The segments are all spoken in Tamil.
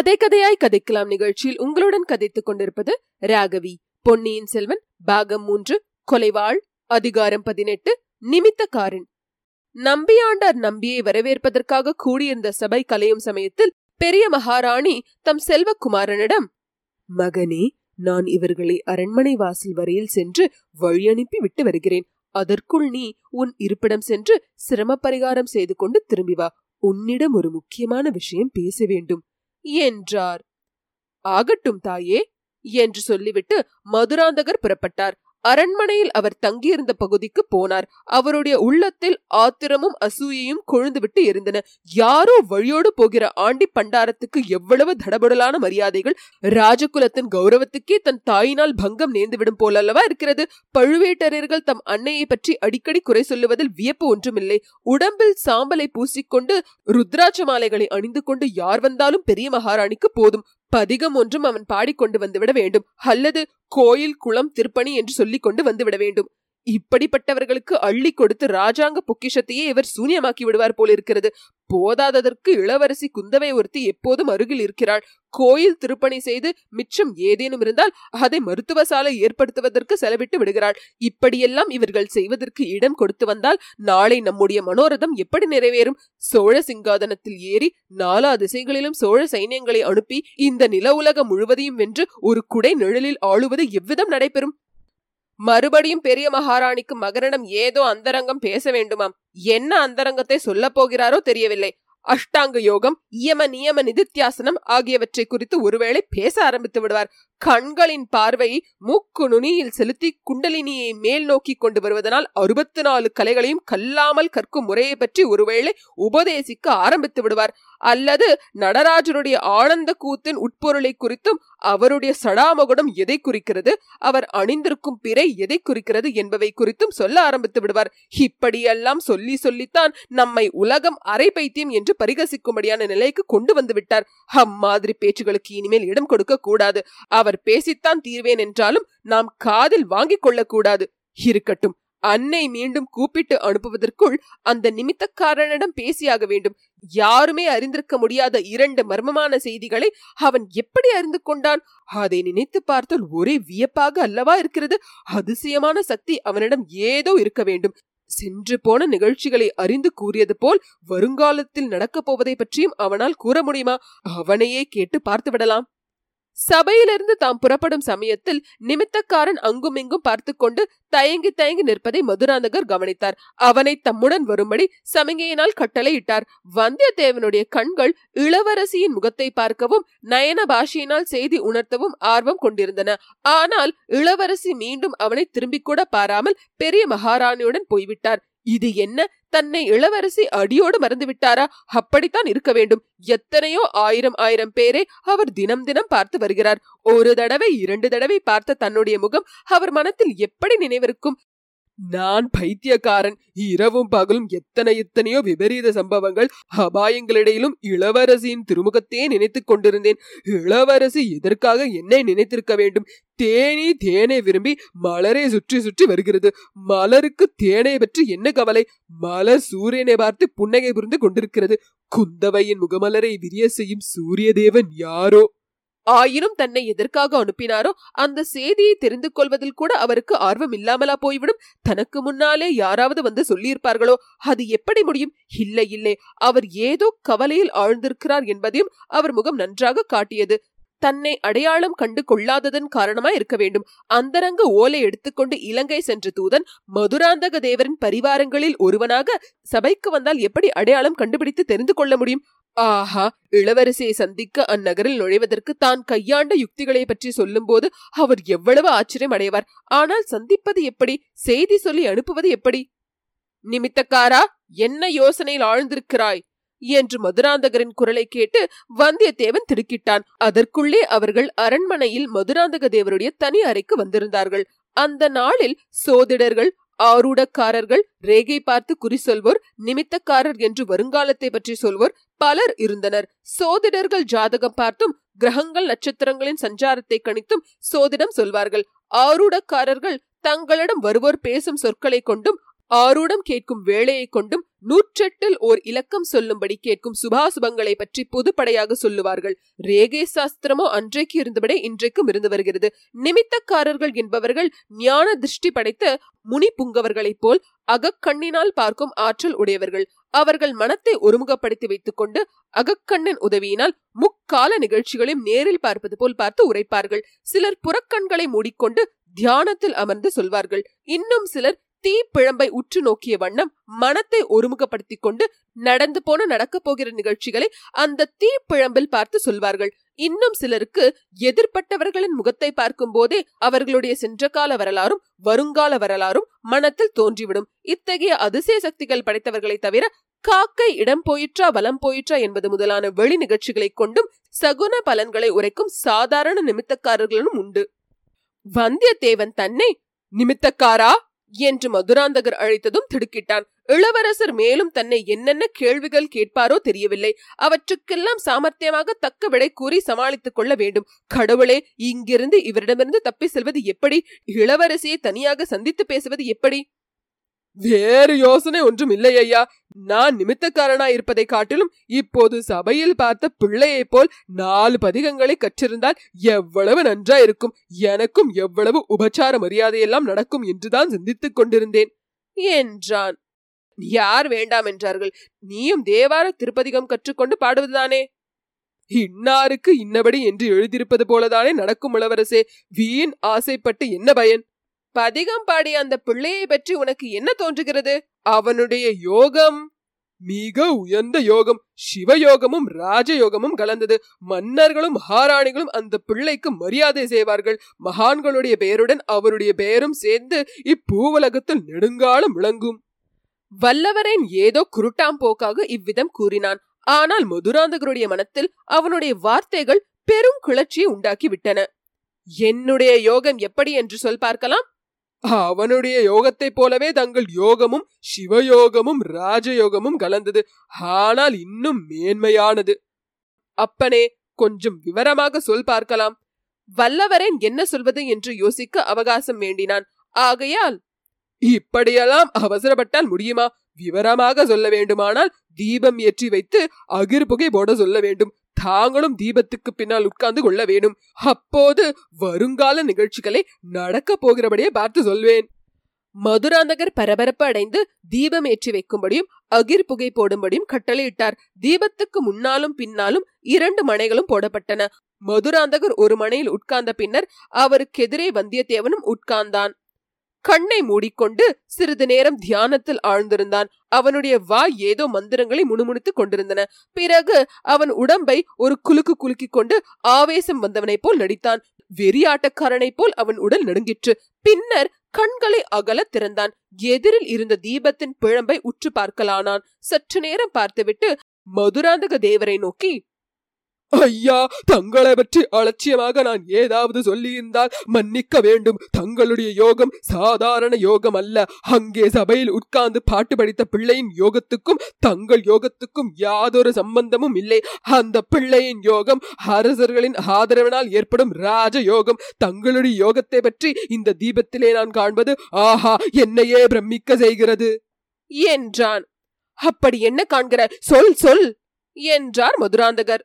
கதை கதையாய் கதைக்கலாம் நிகழ்ச்சியில் உங்களுடன் கதைத்துக் கொண்டிருப்பது ராகவி. பொன்னியின் செல்வன் பாகம் 3, கொலைவாள், அதிகாரம் 18, நிமித்தக்காரன். நம்பியாண்டார் நம்பியை வரவேற்பதற்காக கூடியிருந்த சபை கலையும் சமயத்தில் பெரிய மகாராணி தம் செல்வக்குமாரனிடம், மகனே, நான் இவர்களை அரண்மனை வாசல் வரையில் சென்று வழி அனுப்பி விட்டு வருகிறேன். அதற்குள் நீ உன் இருப்பிடம் சென்று சிரம பரிகாரம் செய்து கொண்டு திரும்பி வா. உன்னிடம் ஒரு முக்கியமான விஷயம் பேச வேண்டும் என்றார். ஆகட்டும் தாயே என்று சொல்லிவிட்டு மதுராந்தகர் புறப்பட்டார். அரண்மனையில் அவர் தங்கியிருந்த பகுதிக்கு போனார். அவருடைய உள்ளத்தில் ஆத்திரமும் அசூயையும் கொழுந்துவிட்டு இருந்தன. யாரோ வழியோடு போகிற ஆண்டி பண்டாரத்துக்கு எவ்வளவு தடபடலான மரியாதைகள்! ராஜகுலத்தின் கௌரவத்துக்கே தன் தாயினால் பங்கம் நேர்ந்துவிடும் போலல்லவா இருக்கிறது. பழுவேட்டரையர்கள் தம் அன்னையை பற்றி அடிக்கடி குறை சொல்லுவதில் வியப்பு ஒன்றுமில்லை. உடம்பில் சாம்பலை பூசிக்கொண்டு ருத்ராட்ச மாலைகளை அணிந்து கொண்டு யார் வந்தாலும் பெரிய மகாராணிக்கு போதும். பதிகம் ஒன்றும் அவன் பாடிக்கொண்டு வந்துவிட வேண்டும், அல்லது கோயில் குளம் திருப்பணி என்று சொல்லிக் கொண்டு வந்துவிட வேண்டும். இப்படிப்பட்டவர்களுக்கு அள்ளி கொடுத்து ராஜாங்க பொக்கிஷத்தையே இவர் சூன்யமாக்கி விடுவார் போலிருக்கிறது. போதாததற்கு இளவரசி குந்தவை ஒருத்தி எப்போதும் அருகில் இருக்கிறாள். கோயில் திருப்பணி செய்து மிச்சம் ஏதேனும் இருந்தால் அதை மருத்துவ சாலை ஏற்படுத்துவதற்கு செலவிட்டு விடுகிறாள். இப்படியெல்லாம் இவர்கள் செய்வதற்கு இடம் கொடுத்து வந்தால் நாளை நம்முடைய மனோரதம் எப்படி நிறைவேறும்? சோழ சிங்காதனத்தில் ஏறி நாலா திசைகளிலும் சோழ சைன்யங்களை அனுப்பி இந்த நில உலகம் முழுவதையும் வென்று ஒரு குடை நிழலில் ஆளுவது எவ்விதம் நடைபெறும்? மறுபடியும் பெரிய மகாராணிக்கு மகனிடம் ஏதோ அந்தரங்கம் பேச வேண்டுமாம். என்ன அந்தரங்கத்தை சொல்ல போகிறாரோ தெரியவில்லை. அஷ்டாங்க யோகம், இயம நியம நிதித்தியாசனம் ஆகியவற்றை குறித்து ஒருவேளை பேச ஆரம்பித்து விடுவார். கண்களின் பார்வையை மூக்கு நுனியில் செலுத்தி குண்டலினியை மேல் நோக்கி கொண்டு வருவதனால் 64 கலைகளையும் கல்லாமல் கற்கும் முறையை பற்றி ஒருவேளை உபதேசிக்க ஆரம்பித்து விடுவார். அல்லது நடராஜருடைய ஆனந்த கூத்தின் உட்பொருளை குறித்தும் அவருடைய சடாமகுடம் எதை குறிக்கிறது, அவர் அணிந்திருக்கும் பிறை எதை குறிக்கிறது என்பவை குறித்தும் சொல்ல ஆரம்பித்து விடுவார். இப்படியெல்லாம் சொல்லி சொல்லித்தான் நம்மை உலகம் அரை பைத்தியம் என்று பரிகசிக்கும்படியான நிலைக்கு கொண்டு வந்து விட்டார். அம்மாதிரி பேச்சுகளுக்கு இனிமேல் இடம் கொடுக்க கூடாது. அவர் பேசித்தான் தீர்வேன் என்றாலும் நாம் காதில் வாங்கிக் கொள்ளக்கூடாது. இருக்கட்டும், அன்னை மீண்டும் கூப்பிட்டு அனுப்புவதற்குள் அந்த நிமித்தக்காரனிடம் பேசியாக வேண்டும். யாருமே அறிந்திருக்க முடியாத 2 மர்மமான செய்திகளை அவன் எப்படி அறிந்து கொண்டான்? அதை நினைத்து பார்த்தால் ஒரே வியப்பாக அல்லவா இருக்கிறது. அதிசயமான சக்தி அவனிடம் ஏதோ இருக்க வேண்டும். சென்று போன நிகழ்ச்சிகளை அறிந்து கூறியது போல் வருங்காலத்தில் நடக்கப் போவதை பற்றியும் அவனால் கூற முடியுமா? அவனையே கேட்டு பார்த்து விடலாம். சபையிலிருந்து தாம் புறப்படும் சமயத்தில் நிமித்தக்காரன் அங்குமிங்கும் பார்த்து கொண்டு தயங்கி தயங்கி நிற்பதை மதுராந்தகர் கவனித்தார். அவனை தம்முடன் வரும்படி சமிகையினால் கட்டளையிட்டார். வந்தியத்தேவனுடைய கண்கள் இளவரசியின் முகத்தை பார்க்கவும் நயன பாஷையினால் செய்தி உணர்த்தவும் ஆர்வம் கொண்டிருந்தன. ஆனால் இளவரசி மீண்டும் அவனை திரும்பிக் கூட பாராமல் பெரிய மகாராணியுடன் போய்விட்டார். இது என்ன? தன்னை இளவரசி அடியோடு மறந்துவிட்டாரா? அப்படித்தான் இருக்க வேண்டும். எத்தனையோ ஆயிரம் பேரை அவர் தினம் தினம் பார்த்து வருகிறார். ஒரு தடவை 2 தடவை பார்த்த தன்னுடைய முகம் அவர் மனத்தில் எப்படி நினைவிருக்கும்? நான் பைத்தியக்காரன், இரவும் பகலும் எத்தனையோ விபரீத சம்பவங்கள் அபாயங்களிடையிலும் இளவரசியின் திருமுகத்தையே நினைத்து கொண்டிருந்தேன். இளவரசி இதற்காக என்னை நினைத்திருக்க வேண்டும். தேனி தேனை விரும்பி மலரை சுற்றி சுற்றி வருகிறது. மலருக்கு தேனை பற்றி என்ன கவலை? மலர் சூரியனை பார்த்து புன்னகை புரிந்து கொண்டிருக்கிறது. குந்தவையின் முகமலரை விரிய செய்யும் சூரிய தேவன் யாரோ? ஆயினும் தன்னை எதற்காக அனுப்பினாரோ அந்த செய்தியை தெரிந்து கொள்வதில் கூட அவருக்கு ஆர்வம் இல்லாமலா போய்விடும்? தனக்கு முன்னாலே யாராவது வந்து சொல்லியிருப்பார்களோ? அது எப்படி முடியும்? இல்லை, அவர் ஏதோ கவலையில் ஆழ்ந்திருக்கிறார் என்பதையும் அவர் முகம் நன்றாக காட்டியது. தன்னை அடையாளம் கண்டு கொள்ளாததன் காரணமாய் இருக்க வேண்டும். அந்தரங்க ஓலை எடுத்துக்கொண்டு இலங்கை சென்ற தூதன் மதுராந்தக தேவரின் பரிவாரங்களில் ஒருவனாக சபைக்கு வந்தால் எப்படி அடையாளம் கண்டுபிடித்து தெரிந்து கொள்ள முடியும்? ஆஹா, இளவரசியை சந்திக்க அந்நகரில் நுழைவதற்கு தான் கையாண்ட யுக்திகளை பற்றி சொல்லும் போது அவர் எவ்வளவு ஆச்சரியம் அடைவார்! ஆனால் சந்திப்பது எப்படி? செய்தி சொல்லி அனுப்புவது எப்படி? நிமித்தக்காரா, என்ன யோசனையில் ஆழ்ந்திருக்கிறாய் என்று மதுராந்தகரின் குரலை கேட்டு வந்தியத்தேவன் திடுக்கிட்டான். அதற்குள்ளே அவர்கள் அரண்மனையில் மதுராந்தக தேவருடைய தனி அறைக்கு வந்திருந்தார்கள். அந்த நாளில் சோதிடர்கள், ஆரூடக்காரர்கள், ரேகை பார்த்து குறி சொல்வோர், நிமித்தக்காரர் என்று வருங்காலத்தை பற்றி சொல்வோர் பலர் இருந்தனர். சோதிடர்கள் ஜாதகம் பார்த்தும் கிரகங்கள் நட்சத்திரங்களின் சஞ்சாரத்தை கணித்தும் சோதிடம் சொல்வார்கள். ஆரூடக்காரர்கள் தங்களிடம் வருவோர் பேசும் சொற்களை கொண்டும் ஆரூடம் கேட்கும் வேளையை கொண்டும் 108 ஓர் இலக்கம் சொல்லும்படி கேட்கும் சுபாசுபங்களை பற்றி பொதுப்படையாக சொல்லுவார்கள். ரேகை சாஸ்திரமோ அன்றைக்கு இருந்தபடி இன்றைக்கும் இருந்து வருகிறது. நிமித்தக்காரர்கள் என்பவர்கள் ஞான திருஷ்டி படைத்த முனி புங்கவர்களைப் போல் அகக்கண்ணினால் பார்க்கும் ஆற்றல் உடையவர்கள். அவர்கள் மனத்தை ஒருமுகப்படுத்தி வைத்துக் கொண்டு அகக்கண்ணின் உதவியினால் முக்கால நிகழ்ச்சிகளையும் நேரில் பார்ப்பது போல் பார்த்து உரைப்பார்கள். சிலர் புறக்கண்களை மூடிக்கொண்டு தியானத்தில் அமர்ந்து சொல்வார்கள். இன்னும் சிலர் தீப்பிழம்பை உற்று நோக்கிய வண்ணம் மனத்தை ஒருமுகப்படுத்தி கொண்டு நடந்து போன நடக்கப் போகிற நிகழ்ச்சிகளை அந்த தீப்பிழம்பில் பார்த்து சொல்வார்கள். இன்னும் சிலருக்கு எதிர்பட்டவர்களின் முகத்தை பார்க்கும் போதே அவர்களுடைய சென்ற கால வரலாறும் வருங்கால வரலாறும் மனத்தில் தோன்றிவிடும். இத்தகைய அதிசய சக்திகள் படைத்தவர்களை தவிர காக்கை இடம் போயிற்றா வலம் போயிற்றா என்பது முதலான வெளி நிகழ்ச்சிகளை கொண்டும் சகுன பலன்களை உரைக்கும் சாதாரண நிமித்தக்காரர்களும் உண்டு. வந்தியத்தேவன் தன்னை நிமித்தக்காரா என்று மதுராந்தகர் அழைத்ததும் திடுக்கிட்டான். இளவரசர் மேலும் தன்னை என்னென்ன கேள்விகள் கேட்பாரோ தெரியவில்லை. அவற்றுக்கெல்லாம் சாமர்த்தியமாக தக்க விடை கூறி சமாளித்துக் கொள்ள வேண்டும். கடவுளே, இங்கிருந்து இவரிடமிருந்து தப்பி செல்வது எப்படி? இளவரசியை தனியாக சந்தித்து பேசுவது எப்படி? வேறு யோசனை ஒன்றும் இல்லை ஐயா. நான் நிமித்தக்காரனாய் இருப்பதை காட்டிலும் இப்போது சபையில் பார்த்த பிள்ளையை போல் 4 பதிகங்களை கற்றிருந்தால் எவ்வளவு நன்றாயிருக்கும், எனக்கும் எவ்வளவு உபச்சார மரியாதையெல்லாம் நடக்கும் என்றுதான் சிந்தித்துக் கொண்டிருந்தேன் என்றான். யார் வேண்டாம் என்றார்கள்? நீயும் தேவார திருப்பதிகம் கற்றுக்கொண்டு பாடுவதுதானே? இன்னாருக்கு இன்னபடி என்று எழுதியிருப்பது போலதானே நடக்கும் இளவரசே. வீண் ஆசைப்பட்டு என்ன பயன்? பதிகம் பாடிய அந்த பிள்ளையை பற்றி உனக்கு என்ன தோன்றுகிறது? அவனுடைய யோகம் மிக உயர்ந்த யோகம். சிவயோகமும் ராஜயோகமும் கலந்தது. மன்னர்களும் மகாராணிகளும் அந்த பிள்ளைக்கு மரியாதை செய்வார்கள். மகான்களுடைய பெயருடன் அவனுடைய பெயரும் சேர்ந்து இப்பூவலகத்தில் நெடுங்காலம் விளங்கும். வல்லவரின் ஏதோ குருட்டாம் போக்காக இவ்விதம் கூறினான். ஆனால் மதுராந்தகருடைய மனத்தில் அவனுடைய வார்த்தைகள் பெரும் கிளர்ச்சியை உண்டாக்கி விட்டன. என்னுடைய யோகம் எப்படி என்று சொல் பார்க்கலாம். அவனுடைய யோகத்தை போலவே தங்கள் யோகமும் சிவயோகமும் ராஜயோகமும் கலந்தது. ஆனால் இன்னும் மேன்மையானது. அப்பனே, கொஞ்சம் விவரமாக சொல் பார்க்கலாம். வல்லவரேன் என்ன சொல்வது என்று யோசிக்க அவகாசம் வேண்டினான். ஆகையால், இப்படியெல்லாம் அவசரப்பட்டால் முடியுமா? விவரமாக சொல்ல வேண்டுமானால் தீபம் ஏற்றி வைத்து அகிர்புகை போட சொல்ல வேண்டும். தாங்களும் தீபத்துக்கு பின்னால் உட்கார்ந்து கொள்ள வேண்டும். அப்போது வருங்கால நிகழ்ச்சிகளை நடக்க போகிறபடியே பார்த்து சொல்வேன். மதுராந்தகர் பரபரப்பு அடைந்து தீபம் ஏற்றி வைக்கும்படியும் அகிர் புகை போடும்படியும் கட்டளையிட்டார். தீபத்துக்கு முன்னாலும் பின்னாலும் 2 மனைகளும் போடப்பட்டன. மதுராந்தகர் ஒரு மனையில் உட்கார்ந்த பின்னர் அவருக்கு எதிரே வந்தியத்தேவனும் உட்கார்ந்தான். கண்ணை மூடிக்கொண்டு சிறிது நேரம் தியானத்தில் ஆழ்ந்திருந்தான். அவனுடைய வாய் ஏதோ மந்திரங்களை முணுமுணுத்துக் கொண்டிருந்தன. பிறகு அவன் உடம்பை ஒரு குலுக்கு குலுக்கிக் கொண்டு ஆவேசம் வந்தவனைப் போல் நடித்தான். வெறியாட்டக்காரனைப் போல் அவன் உடல் நடுங்கிற்று. பின்னர் கண்களை அகல திறந்தான். எதிரில் இருந்த தீபத்தின் பிழம்பை உற்று பார்க்கலானான். சற்று நேரம் பார்த்துவிட்டு மதுராந்தக தேவரை நோக்கி, ஐயா, தங்களை பற்றி அலட்சியமாக நான் ஏதாவது சொல்லியிருந்தால் மன்னிக்க வேண்டும். தங்களுடைய யோகம் சாதாரண யோகம் அல்ல. அங்கே சபையில் உட்கார்ந்து பாட்டு படித்த பிள்ளையின் யோகத்துக்கும் தங்கள் யோகத்துக்கும் யாதொரு சம்பந்தமும் இல்லை. அந்த பிள்ளையின் யோகம் அரசர்களின் ஆதரவினால் ஏற்படும் ராஜயோகம். தங்களுடைய யோகத்தை பற்றி இந்த தீபத்திலே நான் காண்பது ஆஹா, என்னையே பிரமிக்க செய்கிறது என்றான். அப்படி என்ன காண்கிற? சொல் சொல் என்றார் மதுராந்தகர்.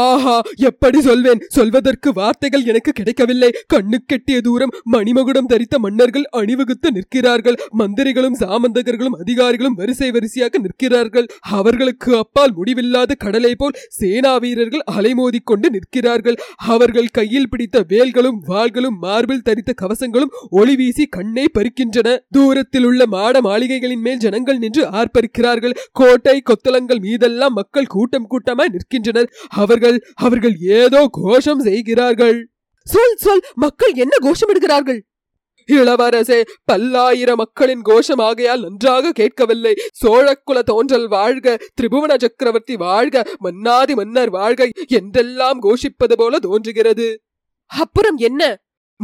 ஆஹா, எப்படி சொல்வேன்? சொல்வதற்கு வார்த்தைகள் எனக்கு கிடைக்கவில்லை. கண்ணு கெட்டிய தூரம் மணிமகுடம் தரித்த மன்னர்கள் அணிவகுத்து நிற்கிறார்கள். மந்திரிகளும் சாமந்தகர்களும் அதிகாரிகளும் வரிசை வரிசையாக நிற்கிறார்கள். அவர்களுக்கு அப்பால் முடிவில்லாத கடலை போல் சேனா வீரர்கள் அலைமோதி கொண்டு நிற்கிறார்கள். அவர்கள் கையில் பிடித்த வேல்களும் வாள்களும் மார்பில் தரித்த கவசங்களும் ஒளி வீசி கண்ணை பறிக்கின்றன. தூரத்தில் உள்ள மாட மாளிகைகளின் மேல் ஜனங்கள் நின்று ஆர்ப்பரிக்கிறார்கள். கோட்டை கொத்தளங்கள் மீதெல்லாம் மக்கள் கூட்டம் கூட்டமாய் நிற்கின்றனர். அவர்கள் ஏதோ கோஷம் செய்கிறார்கள். சொல் சொல், மக்கள் என்ன கோஷம் இடுகிறார்கள்? இளவரசே, 10,000 மக்களின் கோஷம் ஆகையால் நன்றாக கேட்கவில்லை. சோழக்குல தோன்றல் வாழ்க, திரிபுவன சக்கரவர்த்தி வாழ்க, மன்னாதி மன்னர் வாழ்க என்றெல்லாம் கோஷிப்பது போல தோன்றுகிறது. அப்புறம் என்ன?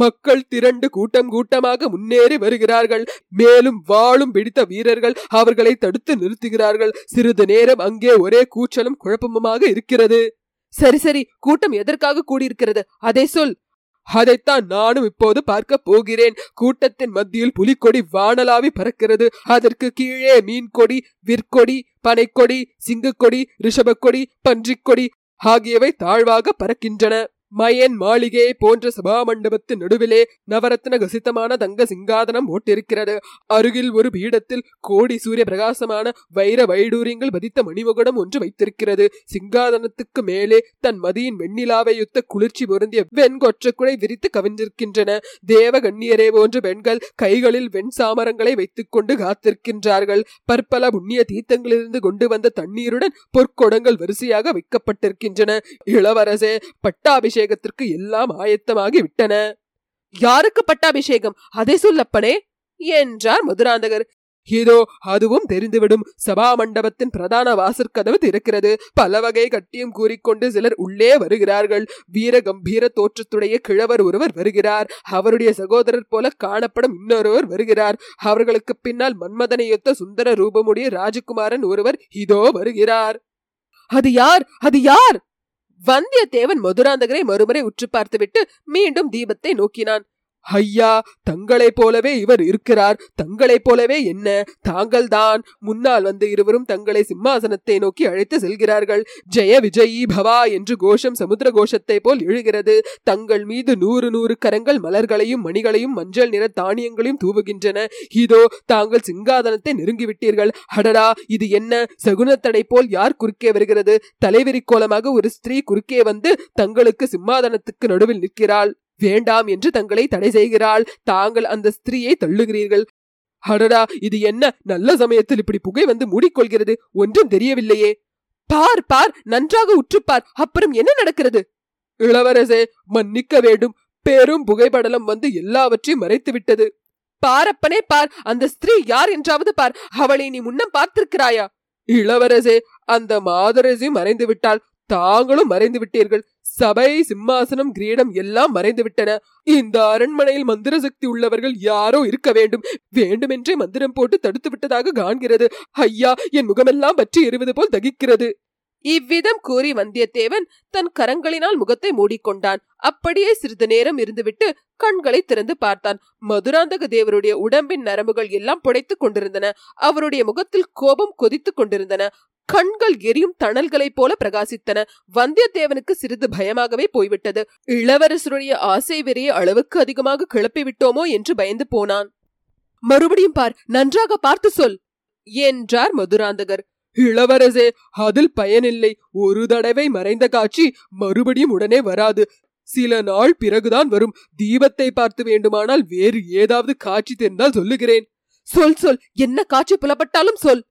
மக்கள் திரண்டு கூட்டம் கூட்டமாக முன்னேறி வருகிறார்கள். மேலும் வாளும் பிடித்த வீரர்கள் அவர்களை தடுத்து நிறுத்துகிறார்கள். சிறிது நேரம் அங்கே ஒரே கூச்சலும் குழப்பமுமாக இருக்கிறது. சரி சரி, கூட்டம் எதற்காக கூடியிருக்கிறது? அதை சொல். அதைத்தான் நானும் இப்போது பார்க்க போகிறேன். கூட்டத்தின் மத்தியில் புலிக்கொடி வானலாவி பறக்கிறது. அதற்கு கீழே மீன்கொடி, விற்கொடி, பனைக்கொடி, சிங்கக்கொடி, ரிஷபக்கொடி, பன்றிக்கொடி ஆகியவை தாழ்வாக பறக்கின்றன. மயன் மாளிகையை போன்ற சபா மண்டபத்தின் நடுவிலே நவரத்ன கசிதமான தங்க சிங்காதனம் ஓட்டிருக்கிறது. அருகில் ஒரு பீடத்தில் கோடி சூரிய பிரகாசமான வைர வைடூரியங்கள் பதித்த மணிமகுடம் ஒன்று வைத்திருக்கிறது. சிங்காதனத்துக்கு மேலே தன் மதியின் வெண்ணிலாவையொத்த குளிர்ச்சி பொருந்திய வெண்கொற்றக்குடை விரித்து கவிழ்ந்திருக்கின்றன. தேவ கண்ணியரே போன்ற பெண்கள் கைகளில் வெண் சாமரங்களை வைத்துக் கொண்டு காத்திருக்கின்றார்கள். பற்பல புண்ணிய தீர்த்தங்களிலிருந்து கொண்டு வந்த தண்ணீருடன் பொற்கொடங்கள் வரிசையாக வைக்கப்பட்டிருக்கின்றன. இளவரசே, பட்டாபிஷேக எல்லாம் ஆயத்தமாகி விட்டன. யாருக்கு பட்டாபிஷேகம்? அதை சொல்லப்படே என்றார் மதுராந்தகர். இதோ அதுவும் தெரிந்துவிடும். சபா மண்டபத்தின் பிரதான வாசற்கதவு திறக்கிறது. பல வகை கட்டியம் கூறிக்கொண்டு சிலர் உள்ளே வருகிறார்கள். வீர கம்பீர தோற்றத்துடைய கிழவர் ஒருவர் வருகிறார். அவருடைய சகோதரர் போல காணப்படும் இன்னொருவர் வருகிறார். அவர்களுக்கு பின்னால் மன்மதனையொத்த சுந்தர ரூபமுடைய ராஜகுமாரன் ஒருவர் இதோ வருகிறார். அது யார்? அது யார்? வந்தியத்தேவன் மதுராந்தகரை மறுமுறை உற்று பார்த்துவிட்டு மீண்டும் தீபத்தை நோக்கினான். ஐயா, தங்களைப் போலவே இவர் இருக்கிறார். தங்களைப் போலவே என்ன, தாங்கள் தான். முன்னால் வந்து இருவரும் தங்களை சிம்மாசனத்தை நோக்கி அழைத்து செல்கிறார்கள். ஜெய விஜயீ பவா என்று கோஷம் சமுத்திர கோஷத்தை போல் எழுகிறது. தங்கள் மீது 100 கரங்கள் மலர்களையும் மணிகளையும் மஞ்சள் நிற தானியங்களையும் தூவுகின்றன. இதோ தாங்கள் சிங்காதனத்தை நெருங்கிவிட்டீர்கள். அடடா, இது என்ன சகுனத்தடை போல் யார் குறுக்கே வருகிறது? தலைவிரி கோலமாக ஒரு ஸ்திரீ குறுக்கே வந்து தங்களுக்கு சிம்மாதனத்துக்கு நடுவில் நிற்கிறாள். வேண்டாம் என்று தங்களை தடை செய்கிறாள். தாங்கள் அந்த ஸ்திரீயை தள்ளுகிறீர்கள். அடடா, இது என்ன நல்ல சமயத்தில் இப்படி புகை வந்து மூடிக்கொள்கிறது? ஒன்றும் தெரியவில்லையே. பார் பார், நன்றாக உற்றுப்பார். அப்புறம் என்ன நடக்கிறது? இளவரசே, மன்னிக்க வேண்டும், பெரும் புகைப்படலம் வந்து எல்லாவற்றையும் மறைத்து விட்டது. பாரப்பனே பார், அந்த ஸ்திரீ யார் என்றாவது பார். அவளை நீ முன்னம் பார்த்திருக்கிறாயா? இளவரசே, அந்த மாதரசியும் மறைந்து விட்டாள். தாங்களும் மறைந்து விட்டீர்கள். சபை, சிம்மாசனம், கிரீடம் எல்லாம் மறைந்துவிட்டன. இந்த அரண்மனையில் மந்திர சக்தி உள்ளவர்கள் யாரோ இருக்க வேண்டும். வேண்டுமென்றே மந்திரம் போட்டு தடுத்து விட்டதாக காண்கிறது. ஐயா, என் முகமெல்லாம் பற்றி எறிவது போல் தகிக்கிறது. இவ்விதம் கூறி வந்தியத்தேவன் தன் கரங்களினால் முகத்தை மூடிக்கொண்டான். அப்படியே சிறிது நேரம் இருந்துவிட்டு கண்களை திறந்து பார்த்தான். மதுராந்தக தேவருடைய உடம்பின் நரம்புகள் எல்லாம் புடைத்துக் கொண்டிருந்தன. அவருடைய முகத்தில் கோபம் கொதித்துக் கொண்டிருந்தன. கண்கள் எரியும் தணல்களைப் போல பிரகாசித்தன. வந்தியத்தேவனுக்கு சிறிது பயமாகவே போய்விட்டது. இளவரசருடைய ஆசை வெறியை அளவுக்கு அதிகமாக கிளப்பிவிட்டோமோ என்று பயந்து போனான். மறுபடியும் பார், நன்றாக பார்த்து சொல் என்றார் மதுராந்தகர். இளவரசே, அதில் பயனில்லை. ஒரு தடவை மறைந்த காட்சி மறுபடியும் உடனே வராது. சில நாள் பிறகுதான் வரும். தீபத்தை பார்த்து வேண்டுமானால் வேறு ஏதாவது காட்சி தெரிந்தால் சொல்லுகிறேன். சொல் சொல், என்ன காட்சி புலப்பட்டாலும் சொல்.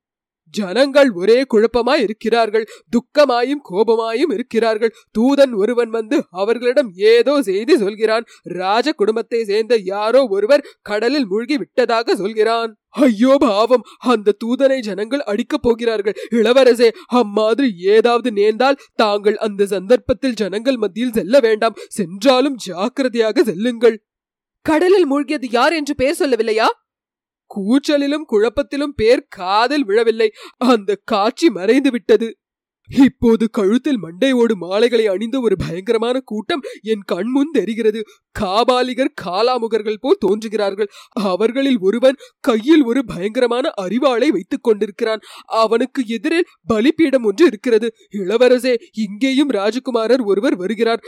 ஜனங்கள் ஒரே குழப்பமாய் இருக்கிறார்கள். துக்கமாயும் கோபமாயும் இருக்கிறார்கள். தூதன் ஒருவன் வந்து அவர்களிடம் ஏதோ செய்தி சொல்கிறான். ராஜ குடும்பத்தை சேர்ந்த யாரோ ஒருவர் கடலில் மூழ்கி விட்டதாக சொல்கிறான். ஐயோ பாவம், அந்த தூதனை ஜனங்கள் அடிக்கப் போகிறார்கள். இளவரசே, அம்மாதிரி ஏதாவது நேர்ந்தால் தாங்கள் அந்த சந்தர்ப்பத்தில் ஜனங்கள் மத்தியில் செல்ல வேண்டாம். சென்றாலும் ஜாக்கிரதையாக செல்லுங்கள். கடலில் மூழ்கியது யார் என்று பெயர் சொல்லவில்லையா? கூச்சலிலும் குழப்பத்திலும் பேர் காதில் விழவில்லை. அந்த காட்சி மறைந்து விட்டது. இப்போது கழுத்தில் மண்டை ஓடு மாலைகளை அணிந்த ஒரு பயங்கரமான கூட்டம் என் கண்முன் தெரிகிறது. காபாலிகர் காலாமுகர்கள் போல் தோன்றுகிறார்கள். அவர்களில் ஒருவன் கையில் ஒரு பயங்கரமான அரிவாளை வைத்துக் கொண்டிருக்கிறான். அவனுக்கு எதிரில் பலிபீடம் ஒன்று இருக்கிறது. இளவரசே, இங்கேயும் ராஜகுமாரர் ஒருவர் வருகிறார்.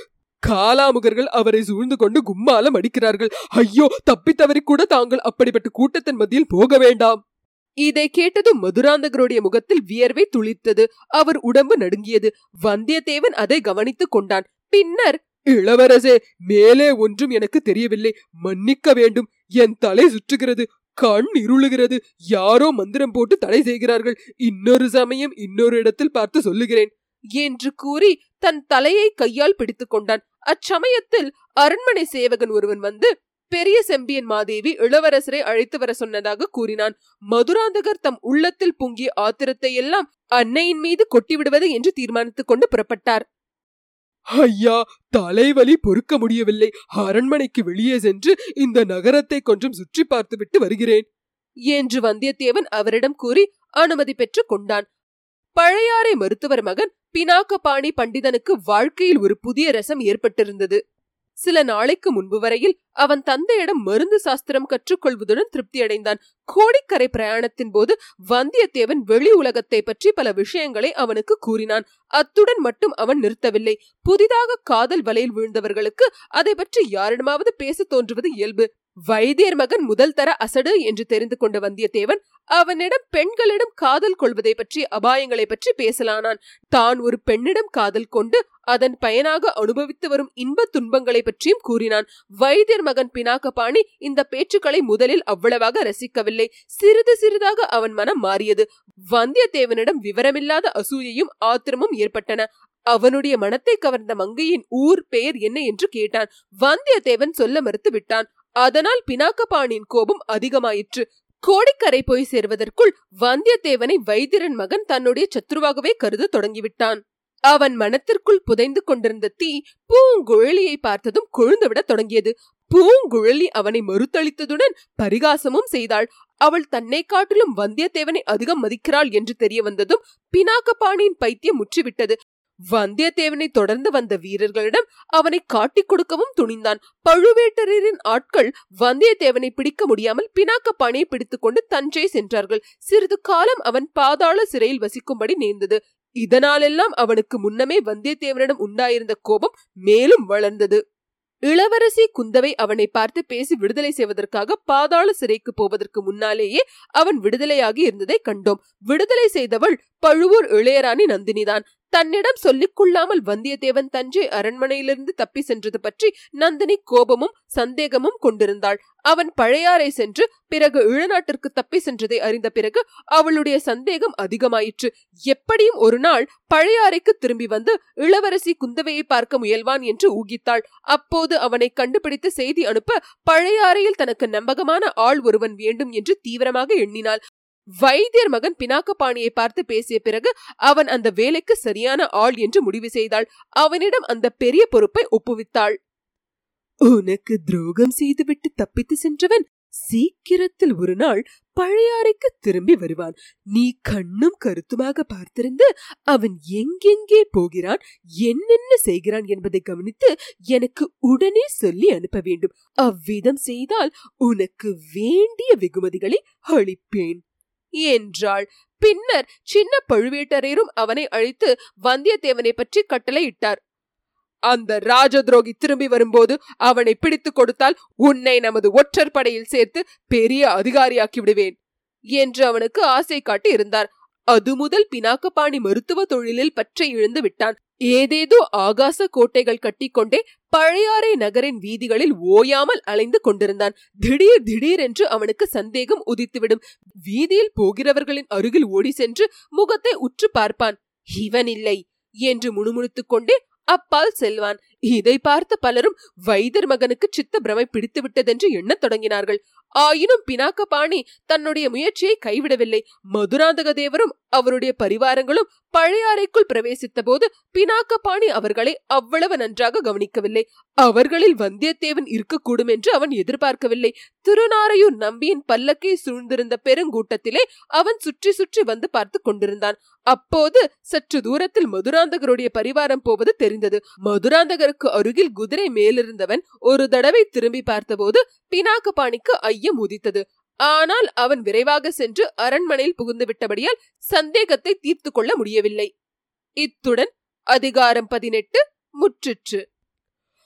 காலாமுகர்கள் அவரை சூழ்ந்து கொண்டு கும்மாலம் அடிக்கிறார்கள். ஐயோ, தப்பித்தவரை கூட தாங்கள் அப்படிப்பட்ட கூட்டத்தின் மத்தியில் போக வேண்டாம். இதை கேட்டதும் மதுராந்தகருடைய முகத்தில் வியர்வை துளித்தது. அவர் உடம்பு நடுங்கியது. வந்தியத்தேவன் அதை கவனித்துக் கொண்டான். பின்னர், இளவரசே, மேலே ஒன்றும் எனக்கு தெரியவில்லை. மன்னிக்க வேண்டும். என் தலை சுற்றுகிறது. கண் இருளுகிறது. யாரோ மந்திரம் போட்டு தடை செய்கிறார்கள். இன்னொரு சமயம் இன்னொரு இடத்தில் பார்த்து சொல்லுகிறேன் என்று கூறி தன் தலையை கையால் பிடித்துக் கொண்டான். அச்சமயத்தில் அரண்மனை சேவகன் ஒருவன் வந்து பெரிய செம்பியன் மாதேவி இளவரசரை அழைத்து வர சொன்னதாக கூறினான். மதுராந்தகர் தம் உள்ளத்தில் பொங்கிய ஆத்திரத்தை எல்லாம் அன்னையின் மீது கொட்டிவிடுவது என்று தீர்மானித்துக் கொண்டு புறப்பட்டார். ஐயா, தலைவலி பொறுக்க முடியவில்லை. அரண்மனைக்கு வெளியே சென்று இந்த நகரத்தை கொஞ்சம் சுற்றி பார்த்துவிட்டு வருகிறேன் என்று வந்தியத்தேவன் அவரிடம் கூறி அனுமதி பெற்று கொண்டான். பழையாறை மருத்துவர் மகன் பினாக்கபாணி பண்டிதனுக்கு வாழ்க்கையில் ஒரு புதிய ரசம் ஏற்பட்டிருந்தது. சில நாளைக்கு முன்பு வரையில் அவன் தந்தையிடம் மருந்து சாஸ்திரம் கற்றுக்கொள்வதுடன் திருப்தியடைந்தான். கோடிக்கரை பிரயாணத்தின் போது வந்தியத்தேவன் வெளி உலகத்தை பற்றி பல விஷயங்களை அவனுக்கு கூறினான். அத்துடன் மட்டும் அவன் நிறுத்தவில்லை. புதிதாக காதல் வலையில் வீழ்ந்தவர்களுக்கு அதை பற்றி யாரிடமாவது பேச தோன்றுவது இயல்பு. வைத்தியர் மகன் முதல் தர அசடு என்று தெரிந்து கொண்ட வந்தியத்தேவன் அவனிடம் பெண்களிடம் காதல் கொள்வதை பற்றி, அபாயங்களை பற்றி பேசலானான். தான் ஒரு பெண்ணிடம் காதல் கொண்டு அதன் பயனாக அனுபவித்து வரும் இன்ப துன்பங்களை பற்றியும் கூறினான். வைத்தியர் மகன் பினாக்கபாணி இந்த பேச்சுக்களை முதலில் அவ்வளவாக ரசிக்கவில்லை. சிறிது சிறிதாக அவன் மனம் மாறியது. வந்தியத்தேவனிடம் விவரமில்லாத அசூயையும் ஆத்திரமும் ஏற்பட்டன. அவனுடைய மனத்தை கவர்ந்த மங்கையின் ஊர் பெயர் என்ன என்று கேட்டான். வந்தியத்தேவன் சொல்ல மறுத்து விட்டான். அதனால் பினாக்கபாணியின் கோபம் அதிகமாயிற்று. கோடிக்கரை போய் சேர்வதற்குள் வந்தியத்தேவனை வைத்தியரின் மகன் தன்னுடைய சத்ருவாகவே கருத தொடங்கிவிட்டான். அவன் மனத்திற்குள் புதைந்து கொண்டிருந்த தீ பூங்குழலியை பார்த்ததும் கொழுந்துவிட தொடங்கியது. பூங்குழலி அவனை மறுத்தளித்ததுடன் பரிகாசமும் செய்தாள். அவள் தன்னை காட்டிலும் வந்தியத்தேவனை அதிகம் மதிக்கிறாள் என்று தெரிய வந்ததும் பினாக்கபாணியின் பைத்தியம் முற்றிவிட்டது. வந்தியத்தேவனை தொடர்ந்து வந்த வீரர்களிடம் அவனை காட்டிக் கொடுக்கவும் துணிந்தான். பழுவேட்டரின் ஆட்கள் வந்தியத்தேவனை பிடிக்க முடியாமல் பினாக்கபாணியை பிடித்துக் கொண்டு தஞ்சை சென்றார்கள். சிறிது காலம் அவன் பாதாள சிறையில் வசிக்கும்படி நேர்ந்தது. இதனாலெல்லாம் அவனுக்கு முன்னமே வந்தியத்தேவனிடம் உண்டாயிருந்த கோபம் மேலும் வளர்ந்தது. இளவரசி குந்தவை அவனை பார்த்து பேசி விடுதலை செய்வதற்காக பாதாள சிறைக்கு போவதற்கு முன்னாலேயே அவன் விடுதலையாகி இருந்ததை கண்டோம். விடுதலை செய்தவள் பழுவூர் இளையராணி நந்தினிதான். தன்னிடம் சொல்லிக் கொள்ளாமல் வந்தியத்தேவன் தஞ்சை அரண்மனையிலிருந்து தப்பி சென்றது பற்றி நந்தினி கோபமும் சந்தேகமும் கொண்டிருந்தாள். அவன் பழையாறை சென்று பிறகு இளநாட்டிற்கு தப்பி சென்றதை அறிந்த பிறகு அவளுடைய சந்தேகம் அதிகமாயிற்று. எப்படியும் ஒரு நாள் பழையாறைக்கு திரும்பி வந்து இளவரசி குந்தவையை பார்க்க முயல்வான் என்று ஊகித்தாள். அப்போது அவனை கண்டுபிடித்து செய்தி அனுப்ப பழையாறையில் தனக்கு நம்பகமான ஆள் ஒருவன் வேண்டும் என்று தீவிரமாக எண்ணினாள். வைத்தியர் மகன் பினாக்கபாணியை பார்த்து பேசிய பிறகு அவன் அந்த வேலைக்கு சரியான ஆள் என்று முடிவு செய்தாள். அவனிடம் அந்த பெரிய பொறுப்பை ஒப்புவித்தாள். உனக்கு துரோகம் செய்துவிட்டு தப்பித்து சென்றவன் சீக்கிரத்தில் ஒரு நாள் பழையாறைக்கு திரும்பி வருவான். நீ கண்ணும் கருத்துமாக பார்த்திருந்து அவன் எங்கெங்கே போகிறான், என்னென்ன செய்கிறான் என்பதை கவனித்து எனக்கு உடனே சொல்லி அனுப்ப வேண்டும். அவ்விதம் செய்தால் உனக்கு வேண்டிய வெகுமதிகளை அளிப்பேன் என்றாள். பின்னர் சின்ன பழுவேட்டரையரும் அவனை அழைத்து வந்தியத்தேவனை பற்றி கட்டளை இட்டார். அந்த ராஜதுரோகி திரும்பி வரும்போது அவனை பிடித்து கொடுத்தால் உன்னை நமது ஒற்றர் படையில் சேர்த்து பெரிய அதிகாரியாக்கி விடுவேன் என்று அவனுக்கு ஆசை காட்டி இருந்தார். அது முதல் பினாக்கபாணி மருத்துவ தொழிலில் பற்றி இழந்து விட்டான். ஏதேதோ ஆகாச கோட்டைகள் கட்டிக்கொண்டே பழையாறை நகரின் வீதிகளில் ஓயாமல் அலைந்து கொண்டிருந்தான். திடீரென்று அவனுக்கு சந்தேகம் உதித்துவிடும். வீதியில் போகிறவர்களின் அருகில் ஓடி சென்று முகத்தை உற்று பார்ப்பான். இவன் இல்லை என்று முணுமுணுத்துக் கொண்டே அப்பால் செல்வான். இதை பார்த்த பலரும் வைத்தியர் மகனுக்கு சித்த பிரமை பிடித்து விட்டதென்று எண்ணத் தொடங்கினார்கள். ஆயினும் பினாக்கபாணி தன்னுடைய முயற்சியை கைவிடவில்லை. மதுராந்தக தேவரும் அவருடைய பரிவாரங்களும் பழையாறைக்குள் பிரவேசித்த போது பினாக்கபாணி அவர்களை அவ்வளவு நன்றாக கவனிக்கவில்லை. அவர்களில் வந்தியத்தேவன் இருக்கக்கூடும் என்று அவன் எதிர்பார்க்கவில்லை. திருநாரையூர் நம்பியின் பல்லக்கை சூழ்ந்திருந்த பெருங்கூட்டத்திலே அவன் சுற்றி சுற்றி வந்து பார்த்து கொண்டிருந்தான். அப்போது சற்று தூரத்தில் மதுராந்தகருடைய பரிவாரம் போவது தெரிந்தது. மதுராந்தகருக்கு அருகில் குதிரை மேலிருந்தவன் ஒரு தடவை திரும்பி பார்த்தபோது பினாக்கபாணிக்கு ஐயம் உதித்தது. ஆனால் அவன் விரைவாக சென்று அரண்மனையில் புகுந்து விட்டபடியால் சந்தேகத்தை தீர்த்து கொள்ள முடியவில்லை. இத்துடன் அதிகாரம் 18 முற்றிற்று.